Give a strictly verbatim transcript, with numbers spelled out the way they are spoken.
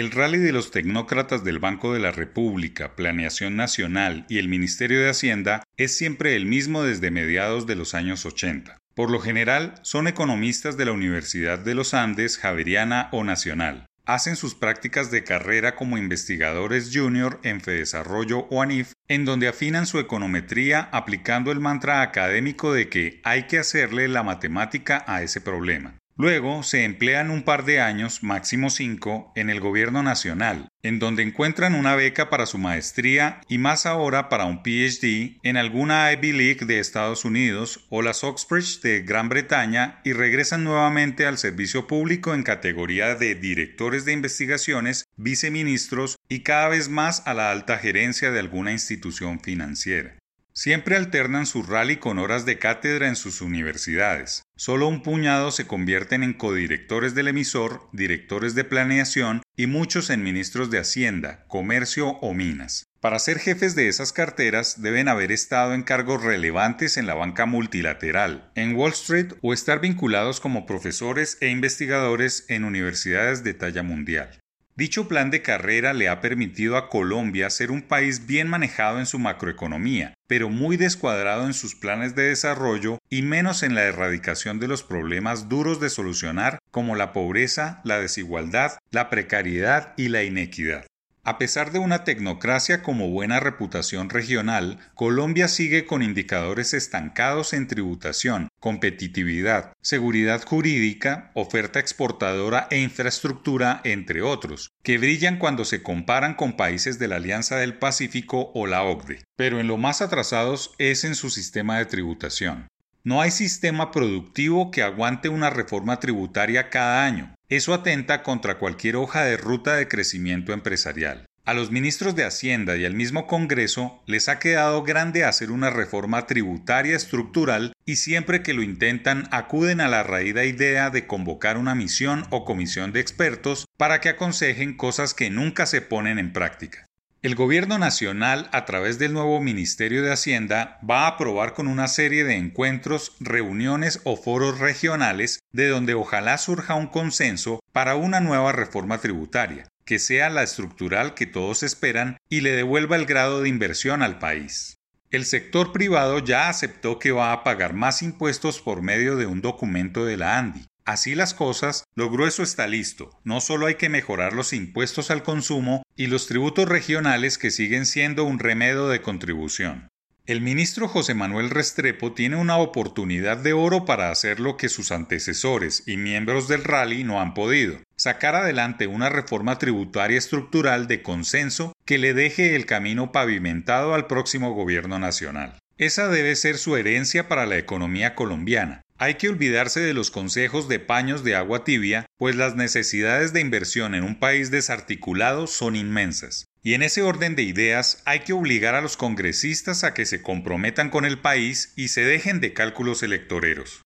El rally de los tecnócratas del Banco de la República, Planeación Nacional y el Ministerio de Hacienda es siempre el mismo desde mediados de los años ochenta. Por lo general, son economistas de la Universidad de los Andes, Javeriana o Nacional. Hacen sus prácticas de carrera como investigadores junior en Fedesarrollo o ANIF, en donde afinan su econometría aplicando el mantra académico de que hay que hacerle la matemática a ese problema. Luego se emplean un par de años, máximo cinco, en el gobierno nacional, en donde encuentran una beca para su maestría y más ahora para un P H D en alguna Ivy League de Estados Unidos o las Oxbridge de Gran Bretaña y regresan nuevamente al servicio público en categoría de directores de investigaciones, viceministros y cada vez más a la alta gerencia de alguna institución financiera. Siempre alternan su rally con horas de cátedra en sus universidades. Solo un puñado se convierten en codirectores del emisor, directores de planeación y muchos en ministros de Hacienda, Comercio o Minas. Para ser jefes de esas carteras deben haber estado en cargos relevantes en la banca multilateral, en Wall Street o estar vinculados como profesores e investigadores en universidades de talla mundial. Dicho plan de carrera le ha permitido a Colombia ser un país bien manejado en su macroeconomía, pero muy descuadrado en sus planes de desarrollo y menos en la erradicación de los problemas duros de solucionar como la pobreza, la desigualdad, la precariedad y la inequidad. A pesar de una tecnocracia como buena reputación regional, Colombia sigue con indicadores estancados en tributación, competitividad, seguridad jurídica, oferta exportadora e infraestructura, entre otros, que brillan cuando se comparan con países de la Alianza del Pacífico o la O C D E, pero en lo más atrasados es en su sistema de tributación. No hay sistema productivo que aguante una reforma tributaria cada año. Eso atenta contra cualquier hoja de ruta de crecimiento empresarial. A los ministros de Hacienda y al mismo Congreso les ha quedado grande hacer una reforma tributaria estructural y siempre que lo intentan acuden a la raída idea de convocar una misión o comisión de expertos para que aconsejen cosas que nunca se ponen en práctica. El Gobierno Nacional, a través del nuevo Ministerio de Hacienda, va a aprobar con una serie de encuentros, reuniones o foros regionales de donde ojalá surja un consenso para una nueva reforma tributaria, que sea la estructural que todos esperan y le devuelva el grado de inversión al país. El sector privado ya aceptó que va a pagar más impuestos por medio de un documento de la ANDI. Así las cosas, lo grueso está listo. No solo hay que mejorar los impuestos al consumo y los tributos regionales que siguen siendo un remedo de contribución. El ministro José Manuel Restrepo tiene una oportunidad de oro para hacer lo que sus antecesores y miembros del rally no han podido: sacar adelante una reforma tributaria estructural de consenso que le deje el camino pavimentado al próximo gobierno nacional. Esa debe ser su herencia para la economía colombiana. Hay que olvidarse de los consejos de paños de agua tibia, pues las necesidades de inversión en un país desarticulado son inmensas. Y en ese orden de ideas hay que obligar a los congresistas a que se comprometan con el país y se dejen de cálculos electoreros.